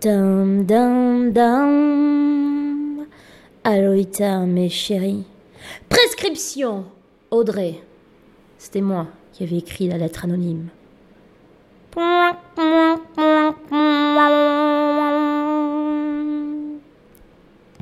Dum dum dum. Aloïta, mes chéris. Prescription, Audrey. C'était moi qui avais écrit la lettre anonyme.